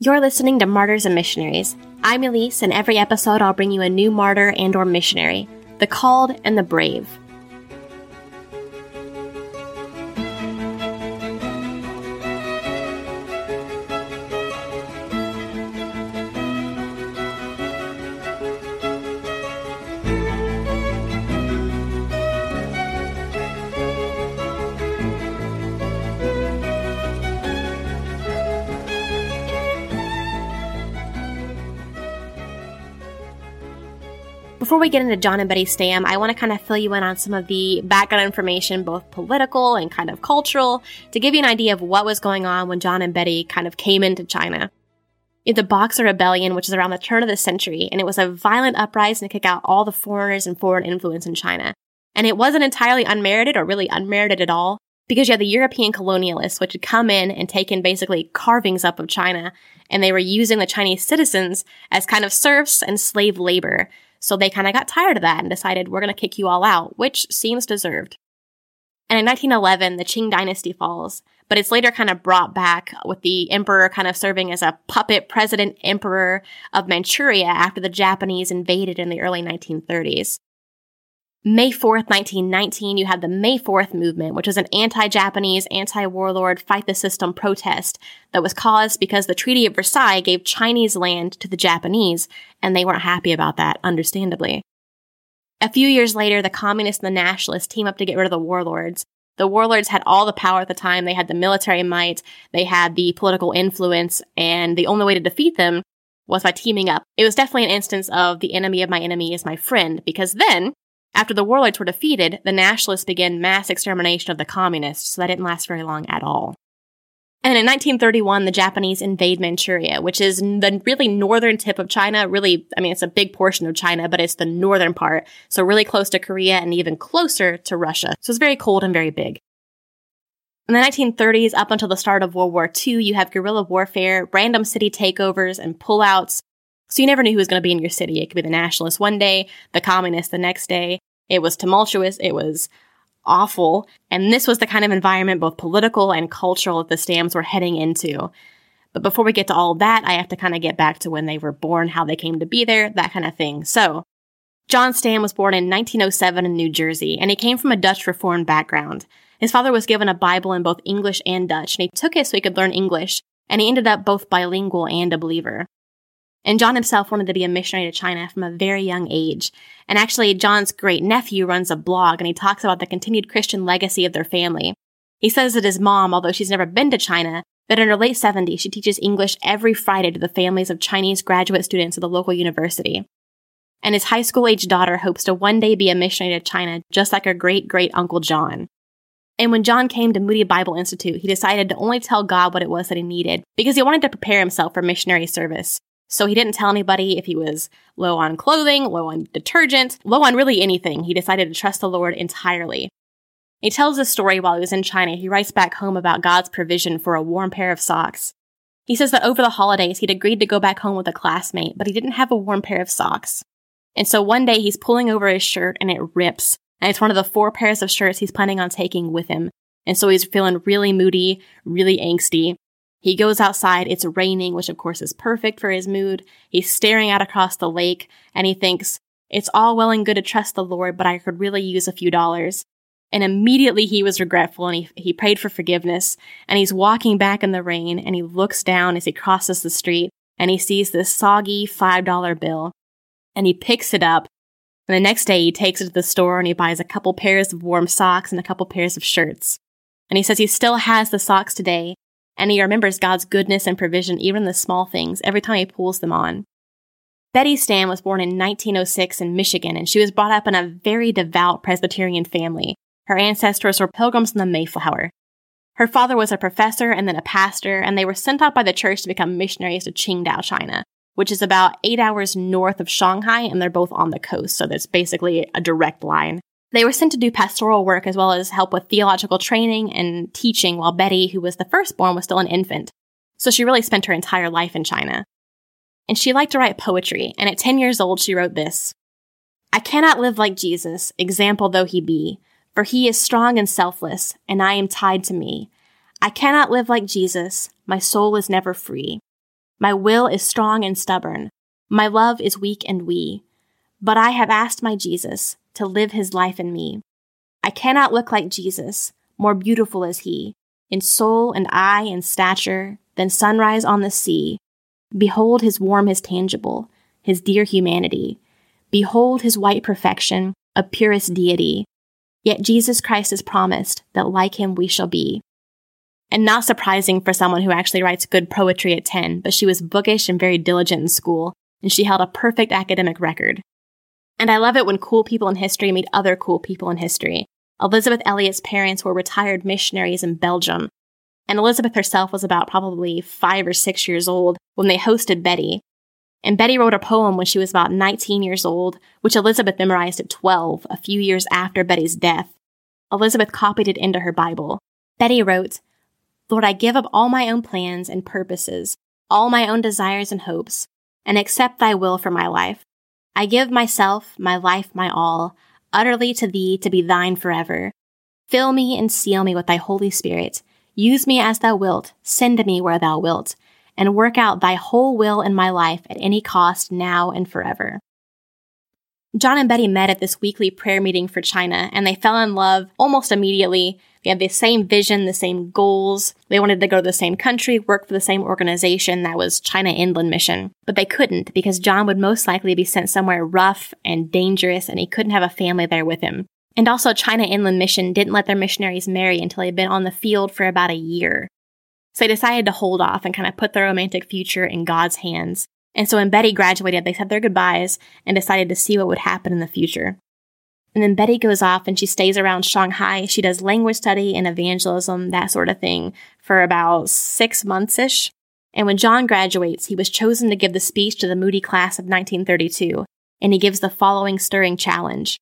You're listening to Martyrs and Missionaries. I'm Elise, and every episode I'll bring you a new martyr and or missionary, the called and the brave. Before we get into John and Betty Stam, I want to kind of fill you in on some of the background information, both political and kind of cultural, to give you an idea of what was going on when John and Betty kind of came into China. In the Boxer Rebellion, which is around the turn of the century, and it was a violent uprising to kick out all the foreigners and foreign influence in China. And it wasn't entirely unmerited, or really unmerited at all, because you had the European colonialists, which had come in and taken basically carvings up of China, and they were using the Chinese citizens as kind of serfs and slave labor. So they kind of got tired of that and decided, we're going to kick you all out, which seems deserved. And in 1911, the Qing Dynasty falls, but it's later kind of brought back with the emperor kind of serving as a puppet president emperor of Manchuria after the Japanese invaded in the early 1930s. May 4th, 1919, you had the May 4th movement, which was an anti-Japanese, anti-warlord, fight-the-system protest that was caused because the Treaty of Versailles gave Chinese land to the Japanese, and they weren't happy about that, understandably. A few years later, the communists and the nationalists team up to get rid of the warlords. The warlords had all the power at the time. They had the military might, they had the political influence, and the only way to defeat them was by teaming up. It was definitely an instance of the enemy of my enemy is my friend, because then, after the warlords were defeated, the nationalists began mass extermination of the communists, so that didn't last very long at all. And in 1931, the Japanese invade Manchuria, which is the really northern tip of China. Really, I mean, it's a big portion of China, but it's the northern part, so really close to Korea and even closer to Russia. So it's very cold and very big. In the 1930s, up until the start of World War II, you have guerrilla warfare, random city takeovers, and pullouts. So you never knew who was going to be in your city. It could be the nationalists one day, the communists the next day. It was tumultuous. It was awful. And this was the kind of environment, both political and cultural, that the Stams were heading into. But before we get to all that, I have to kind of get back to when they were born, how they came to be there, that kind of thing. So John Stam was born in 1907 in New Jersey, and he came from a Dutch Reformed background. His father was given a Bible in both English and Dutch, and he took it so he could learn English, and he ended up both bilingual and a believer. And John himself wanted to be a missionary to China from a very young age. And actually, John's great-nephew runs a blog, and he talks about the continued Christian legacy of their family. He says that his mom, although she's never been to China, that in her late 70s, she teaches English every Friday to the families of Chinese graduate students at the local university. And his high school-aged daughter hopes to one day be a missionary to China, just like her great-great-uncle John. And when John came to Moody Bible Institute, he decided to only tell God what it was that he needed, because he wanted to prepare himself for missionary service. So he didn't tell anybody if he was low on clothing, low on detergent, low on really anything. He decided to trust the Lord entirely. He tells this story while he was in China. He writes back home about God's provision for a warm pair of socks. He says that over the holidays, he'd agreed to go back home with a classmate, but he didn't have a warm pair of socks. And so one day he's pulling over his shirt and it rips. And it's one of the 4 pairs of shirts he's planning on taking with him. And so he's feeling really moody, really angsty. He goes outside. It's raining, which of course is perfect for his mood. He's staring out across the lake and he thinks, it's all well and good to trust the Lord, but I could really use a few dollars. And immediately he was regretful and he prayed for forgiveness. And he's walking back in the rain and he looks down as he crosses the street and he sees this soggy $5 bill and he picks it up. And the next day he takes it to the store and he buys a couple pairs of warm socks and a couple pairs of shirts. And he says he still has the socks today and he remembers God's goodness and provision, even the small things, every time he pulls them on. Betty Stam was born in 1906 in Michigan, and she was brought up in a very devout Presbyterian family. Her ancestors were pilgrims in the Mayflower. Her father was a professor and then a pastor, and they were sent out by the church to become missionaries to Qingdao, China, which is about 8 hours north of Shanghai, and they're both on the coast, so that's basically a direct line. They were sent to do pastoral work as well as help with theological training and teaching, while Betty, who was the firstborn, was still an infant. So she really spent her entire life in China. And she liked to write poetry, and at 10 years old she wrote this. I cannot live like Jesus, example though he be, for he is strong and selfless, and I am tied to me. I cannot live like Jesus, my soul is never free. My will is strong and stubborn, my love is weak and wee. But I have asked my Jesus to live his life in me. I cannot look like Jesus, more beautiful is he, in soul and eye and stature, than sunrise on the sea. Behold his warm, his tangible, his dear humanity. Behold his white perfection, a purest deity. Yet Jesus Christ is promised that like him we shall be. And not surprising for someone who actually writes good poetry at 10, but she was bookish and very diligent in school, and she held a perfect academic record. And I love it when cool people in history meet other cool people in history. Elisabeth Elliot's parents were retired missionaries in Belgium, and Elizabeth herself was about probably 5 or 6 years old when they hosted Betty. And Betty wrote a poem when she was about 19 years old, which Elizabeth memorized at 12, a few years after Betty's death. Elizabeth copied it into her Bible. Betty wrote, Lord, I give up all my own plans and purposes, all my own desires and hopes, and accept thy will for my life. I give myself, my life, my all, utterly to thee to be thine forever. Fill me and seal me with thy Holy Spirit. Use me as thou wilt, send me where thou wilt, and work out thy whole will in my life at any cost, now and forever. John and Betty met at this weekly prayer meeting for China, and they fell in love almost immediately. They had the same vision, the same goals. They wanted to go to the same country, work for the same organization that was China Inland Mission. But they couldn't, because John would most likely be sent somewhere rough and dangerous, and he couldn't have a family there with him. And also, China Inland Mission didn't let their missionaries marry until they'd been on the field for about a year. So they decided to hold off and kind of put their romantic future in God's hands. And so when Betty graduated, they said their goodbyes and decided to see what would happen in the future. And then Betty goes off and she stays around Shanghai. She does language study and evangelism, that sort of thing, for about 6 months-ish. And when John graduates, he was chosen to give the speech to the Moody class of 1932. And he gives the following stirring challenge.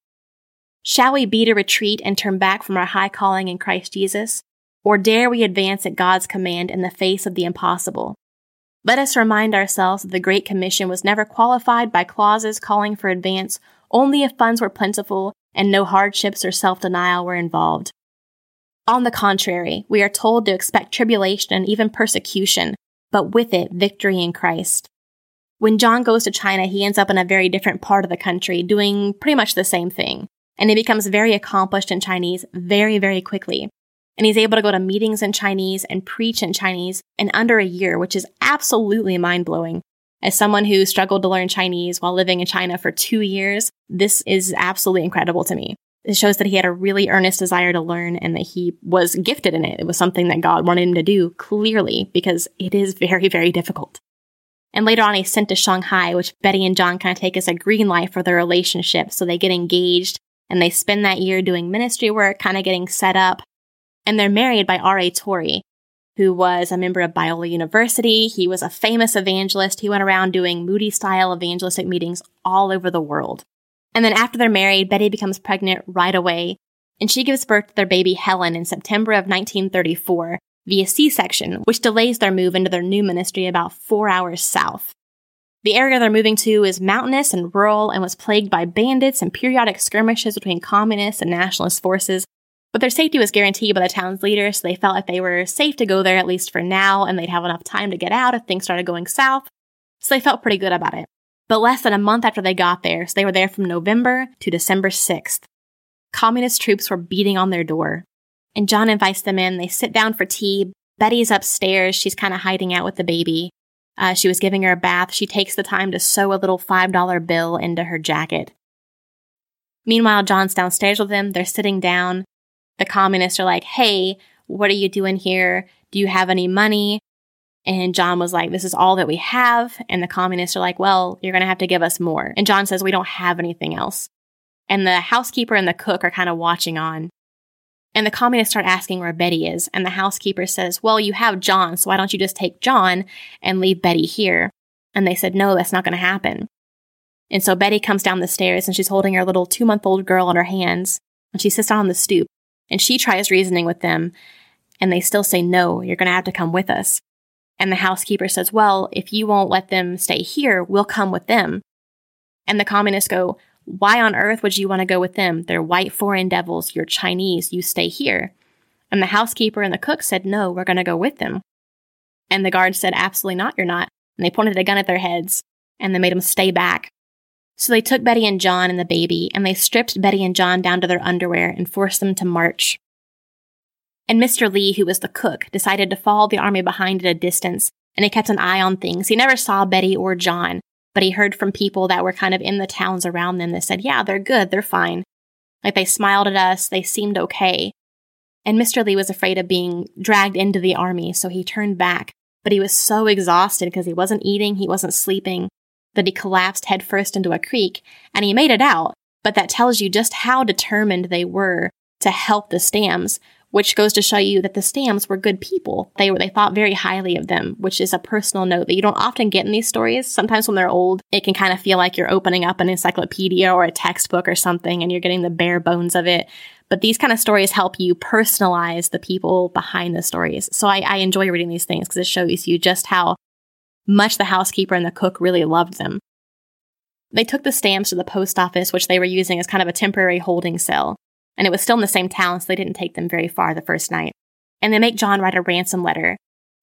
Shall we beat a retreat and turn back from our high calling in Christ Jesus? Or dare we advance at God's command in the face of the impossible? Let us remind ourselves that the Great Commission was never qualified by clauses calling for advance, only if funds were plentiful and no hardships or self-denial were involved. On the contrary, we are told to expect tribulation and even persecution, but with it, victory in Christ. When John goes to China, he ends up in a very different part of the country, doing pretty much the same thing. And he becomes very accomplished in Chinese very, very quickly. And he's able to go to meetings in Chinese and preach in Chinese in under a year, which is absolutely mind-blowing. As someone who struggled to learn Chinese while living in China for 2 years, this is absolutely incredible to me. It shows that he had a really earnest desire to learn and that he was gifted in it. It was something that God wanted him to do, clearly, because it is very, very difficult. And later on, he's sent to Shanghai, which Betty and John kind of take as a green light for their relationship. So they get engaged. And they spend that year doing ministry work, kind of getting set up. And they're married by R.A. Torrey, who was a member of Biola University. He was a famous evangelist. He went around doing Moody-style evangelistic meetings all over the world. And then after they're married, Betty becomes pregnant right away. And she gives birth to their baby Helen in September of 1934 via C-section, which delays their move into their new ministry about 4 hours south. The area they're moving to is mountainous and rural and was plagued by bandits and periodic skirmishes between communist and nationalist forces, but their safety was guaranteed by the town's leaders, so they felt like they were safe to go there, at least for now, and they'd have enough time to get out if things started going south, so they felt pretty good about it. But less than a month after they got there, so they were there from November to December 6th, communist troops were beating on their door. And John invites them in, they sit down for tea, Betty's upstairs, she's kind of hiding out with the baby. She was giving her a bath. She takes the time to sew a little $5 bill into her jacket. Meanwhile, John's downstairs with them. They're sitting down. The communists are like, hey, what are you doing here? Do you have any money? And John was like, this is all that we have. And the communists are like, well, you're going to have to give us more. And John says, we don't have anything else. And the housekeeper and the cook are kind of watching on. And the communists start asking where Betty is, and the housekeeper says, well, you have John, so why don't you just take John and leave Betty here? And they said, no, that's not going to happen. And so Betty comes down the stairs, and she's holding her little 2-month-old girl on her hands, and she sits down on the stoop, and she tries reasoning with them, and they still say, no, you're going to have to come with us. And the housekeeper says, well, if you won't let them stay here, we'll come with them. And the communists go, why on earth would you want to go with them? They're white foreign devils. You're Chinese. You stay here. And the housekeeper and the cook said, no, we're going to go with them. And the guards said, absolutely not, you're not. And they pointed a gun at their heads, and they made them stay back. So they took Betty and John and the baby, and they stripped Betty and John down to their underwear and forced them to march. And Mr. Lee, who was the cook, decided to follow the army behind at a distance, and he kept an eye on things. He never saw Betty or John, but he heard from people that were kind of in the towns around them that said, yeah, they're good, they're fine. Like, they smiled at us, they seemed okay. And Mr. Lee was afraid of being dragged into the army, so he turned back. But he was so exhausted because he wasn't eating, he wasn't sleeping, that he collapsed headfirst into a creek, and he made it out. But that tells you just how determined they were to help the Stams, which goes to show you that the Stams were good people. They thought very highly of them, which is a personal note that you don't often get in these stories. Sometimes when they're old, it can kind of feel like you're opening up an encyclopedia or a textbook or something, and you're getting the bare bones of it. But these kind of stories help you personalize the people behind the stories. So I enjoy reading these things because it shows you just how much the housekeeper and the cook really loved them. They took the Stams to the post office, which they were using as kind of a temporary holding cell. And it was still in the same town, so they didn't take them very far the first night. And they make John write a ransom letter.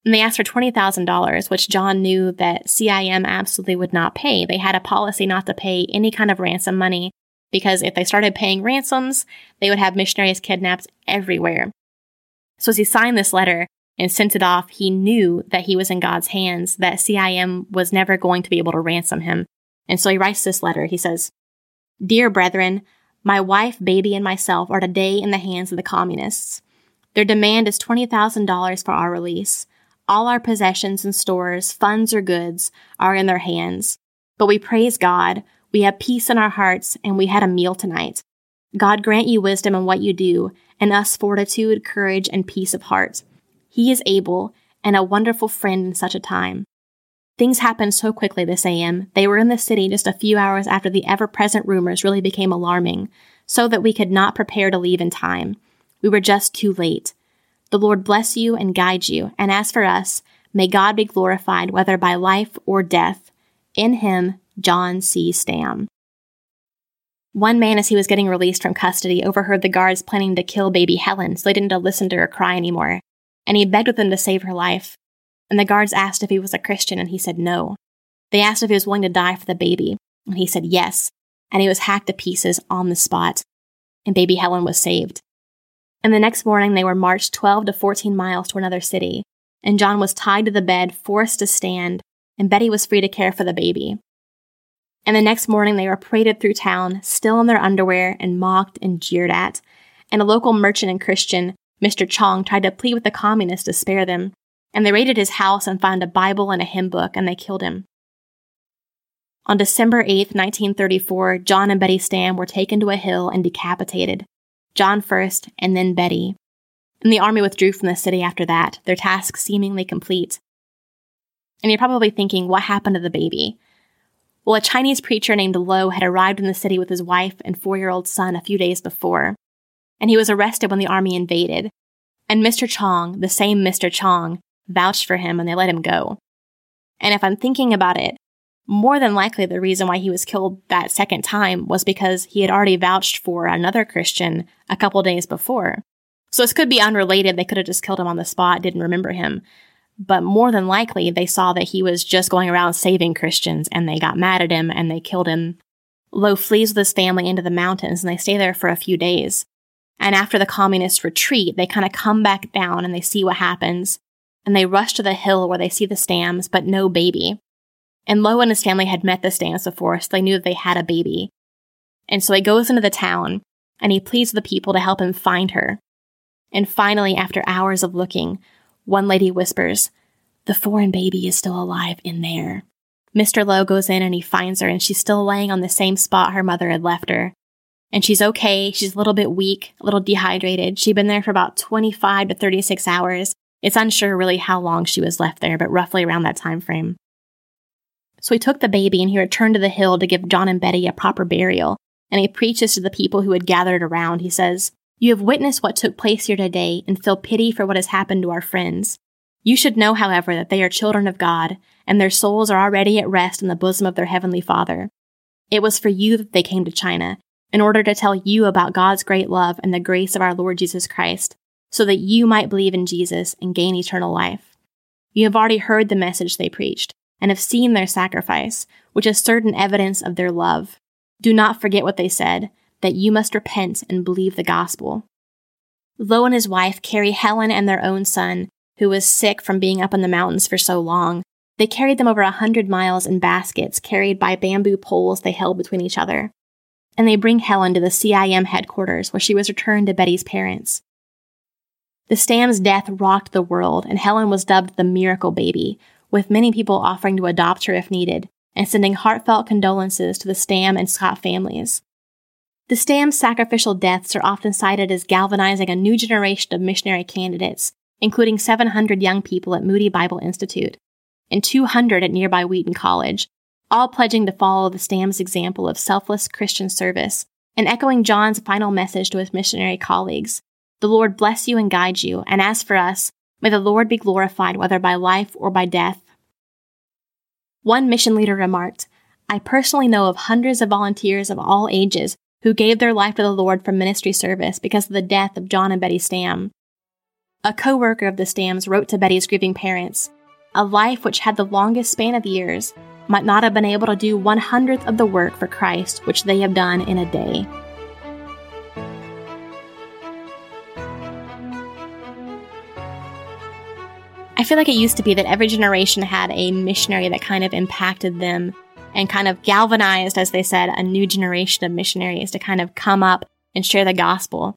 And they asked for $20,000, which John knew that CIM absolutely would not pay. They had a policy not to pay any kind of ransom money, because if they started paying ransoms, they would have missionaries kidnapped everywhere. So as he signed this letter and sent it off, he knew that he was in God's hands, that CIM was never going to be able to ransom him. And so he writes this letter. He says, "Dear brethren, my wife, baby, and myself are today in the hands of the communists. Their demand is $20,000 for our release. All our possessions and stores, funds or goods, are in their hands. But we praise God, we have peace in our hearts, and we had a meal tonight. God grant you wisdom in what you do, and us fortitude, courage, and peace of heart. He is able, and a wonderful friend in such a time." Things happened so quickly this AM. They were in the city just a few hours after the ever-present rumors really became alarming, so that we could not prepare to leave in time. We were just too late. The Lord bless you and guide you, and as for us, may God be glorified, whether by life or death. In him, John C. Stam. One man, as he was getting released from custody, overheard the guards planning to kill baby Helen, so they didn't listen to her cry anymore, and he begged with them to save her life. And the guards asked if he was a Christian, and he said no. They asked if he was willing to die for the baby, and he said yes. And he was hacked to pieces on the spot, and baby Helen was saved. And the next morning, they were marched 12 to 14 miles to another city, and John was tied to the bed, forced to stand, and Betty was free to care for the baby. And the next morning, they were paraded through town, still in their underwear, and mocked and jeered at. And a local merchant and Christian, Mr. Chong, tried to plead with the communists to spare them. And they raided his house and found a Bible and a hymn book, and they killed him. On December 8th, 1934, John and Betty Stam were taken to a hill and decapitated. John first, and then Betty. And the army withdrew from the city after that, their task seemingly complete. And you're probably thinking, what happened to the baby? Well, a Chinese preacher named Lo had arrived in the city with his wife and 4-year-old son a few days before. And he was arrested when the army invaded. And Mr. Chong, the same Mr. Chong, vouched for him, and they let him go. And if I'm thinking about it, More than likely, the reason why he was killed that second time was because he had already vouched for another Christian a couple days before. So this could be unrelated. They could have just killed him on the spot, didn't remember him. But more than likely, they saw that he was just going around saving Christians, and they got mad at him, and they killed him. Lo flees with his family into the mountains, and they stay there for a few days. And after the communists retreat, they kind of come back down, and they see what happens. And they rush to the hill where they see the Stams, but no baby. And Lo and his family had met the Stams before, so they knew that they had a baby. And so he goes into the town, and he pleads the people to help him find her. And finally, after hours of looking, one lady whispers, "The foreign baby is still alive in there." Mr. Lo goes in and he finds her, and she's still laying on the same spot her mother had left her. And she's okay. She's a little bit weak, a little dehydrated. She'd been there for about 25 to 36 hours. It's unsure really how long she was left there, but roughly around that time frame. So he took the baby and he returned to the hill to give John and Betty a proper burial. And he preaches to the people who had gathered around. He says, "You have witnessed what took place here today and feel pity for what has happened to our friends. You should know, however, that they are children of God, and their souls are already at rest in the bosom of their Heavenly Father. It was for you that they came to China, in order to tell you about God's great love and the grace of our Lord Jesus Christ, so that you might believe in Jesus and gain eternal life. You have already heard the message they preached, and have seen their sacrifice, which is certain evidence of their love. Do not forget what they said, that you must repent and believe the gospel." Lo and his wife carry Helen and their own son, who was sick from being up in the mountains for so long. They carried them over 100 miles in baskets carried by bamboo poles they held between each other. And they bring Helen to the CIM headquarters, where she was returned to Betty's parents. The Stam's death rocked the world, and Helen was dubbed the miracle baby, with many people offering to adopt her if needed, and sending heartfelt condolences to the Stam and Scott families. The Stam's sacrificial deaths are often cited as galvanizing a new generation of missionary candidates, including 700 young people at Moody Bible Institute and 200 at nearby Wheaton College, all pledging to follow the Stam's example of selfless Christian service and echoing John's final message to his missionary colleagues, "The Lord bless you and guide you, and as for us, may the Lord be glorified whether by life or by death." One mission leader remarked, "I personally know of hundreds of volunteers of all ages who gave their life to the Lord for ministry service because of the death of John and Betty Stam." A co-worker of the Stams wrote to Betty's grieving parents, "A life which had the longest span of years might not have been able to do 100th of the work for Christ which they have done in a day." I feel like it used to be that every generation had a missionary that kind of impacted them and kind of galvanized, as they said, a new generation of missionaries to kind of come up and share the gospel.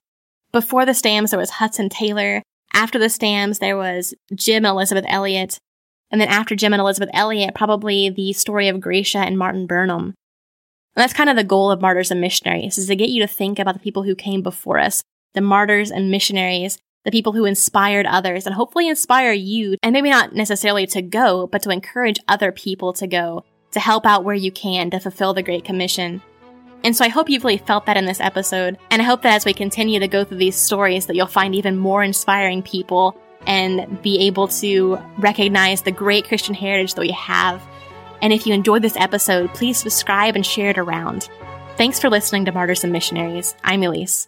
Before the Stams, there was Hudson Taylor. After the Stams, there was Jim and Elisabeth Elliot. And then after Jim and Elisabeth Elliot, probably the story of Gracia and Martin Burnham. And that's kind of the goal of Martyrs and Missionaries, is to get you to think about the people who came before us, the martyrs and missionaries, the people who inspired others, and hopefully inspire you, and maybe not necessarily to go, but to encourage other people to go, to help out where you can, to fulfill the Great Commission. And so I hope you've really felt that in this episode, and I hope that as we continue to go through these stories that you'll find even more inspiring people and be able to recognize the great Christian heritage that we have. And if you enjoyed this episode, please subscribe and share it around. Thanks for listening to Martyrs and Missionaries. I'm Elise.